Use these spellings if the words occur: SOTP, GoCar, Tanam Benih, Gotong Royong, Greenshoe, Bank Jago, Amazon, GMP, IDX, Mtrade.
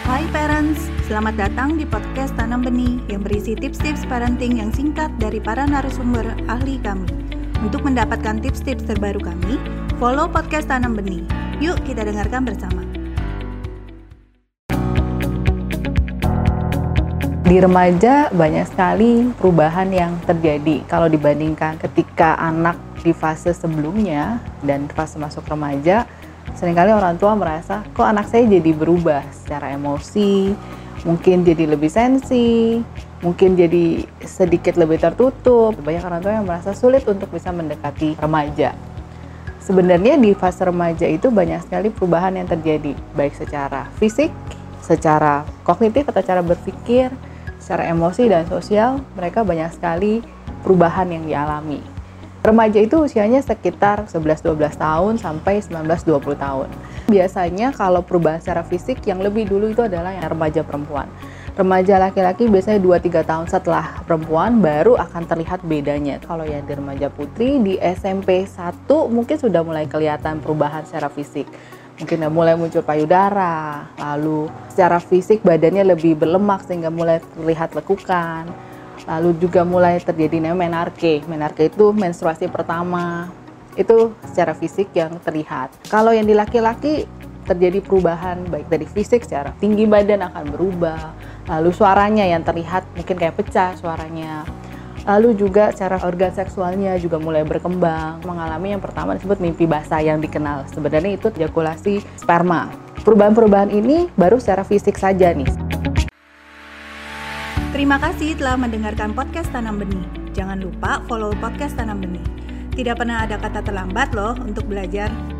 Hai parents, selamat datang di podcast Tanam Benih yang berisi tips-tips parenting yang singkat dari para narasumber ahli kami. Untuk mendapatkan tips-tips terbaru kami, follow podcast Tanam Benih. Yuk kita dengarkan bersama. Di remaja banyak sekali perubahan yang terjadi kalau dibandingkan ketika anak di fase sebelumnya dan fase masuk remaja. Seringkali orang tua merasa, kok anak saya jadi berubah secara emosi, mungkin jadi lebih sensi, mungkin jadi sedikit lebih tertutup. Banyak orang tua yang merasa sulit untuk bisa mendekati remaja. Sebenarnya di fase remaja itu banyak sekali perubahan yang terjadi, baik secara fisik, secara kognitif atau cara berpikir, secara emosi dan sosial, mereka banyak sekali perubahan yang dialami. Remaja itu usianya sekitar 11-12 tahun sampai 19-20 tahun. Biasanya kalau perubahan secara fisik yang lebih dulu itu adalah yang remaja perempuan. Remaja laki-laki biasanya 2-3 tahun setelah perempuan baru akan terlihat bedanya. Kalau yang di remaja putri di SMP 1 mungkin sudah mulai kelihatan perubahan secara fisik. Mungkin mulai muncul payudara, lalu secara fisik badannya lebih berlemak sehingga mulai terlihat lekukan. Lalu juga mulai terjadinya menarche. Menarche itu menstruasi pertama. Itu secara fisik yang terlihat. Kalau yang di laki-laki terjadi perubahan baik dari fisik, secara tinggi badan akan berubah. Lalu suaranya yang terlihat mungkin kayak pecah suaranya. Lalu juga secara organ seksualnya juga mulai berkembang. Mengalami yang pertama disebut mimpi basah yang dikenal. Sebenarnya itu ejakulasi sperma. Perubahan-perubahan ini baru secara fisik saja nih. Terima kasih telah mendengarkan podcast Tanam Benih. Jangan lupa follow podcast Tanam Benih. Tidak pernah ada kata terlambat loh untuk belajar.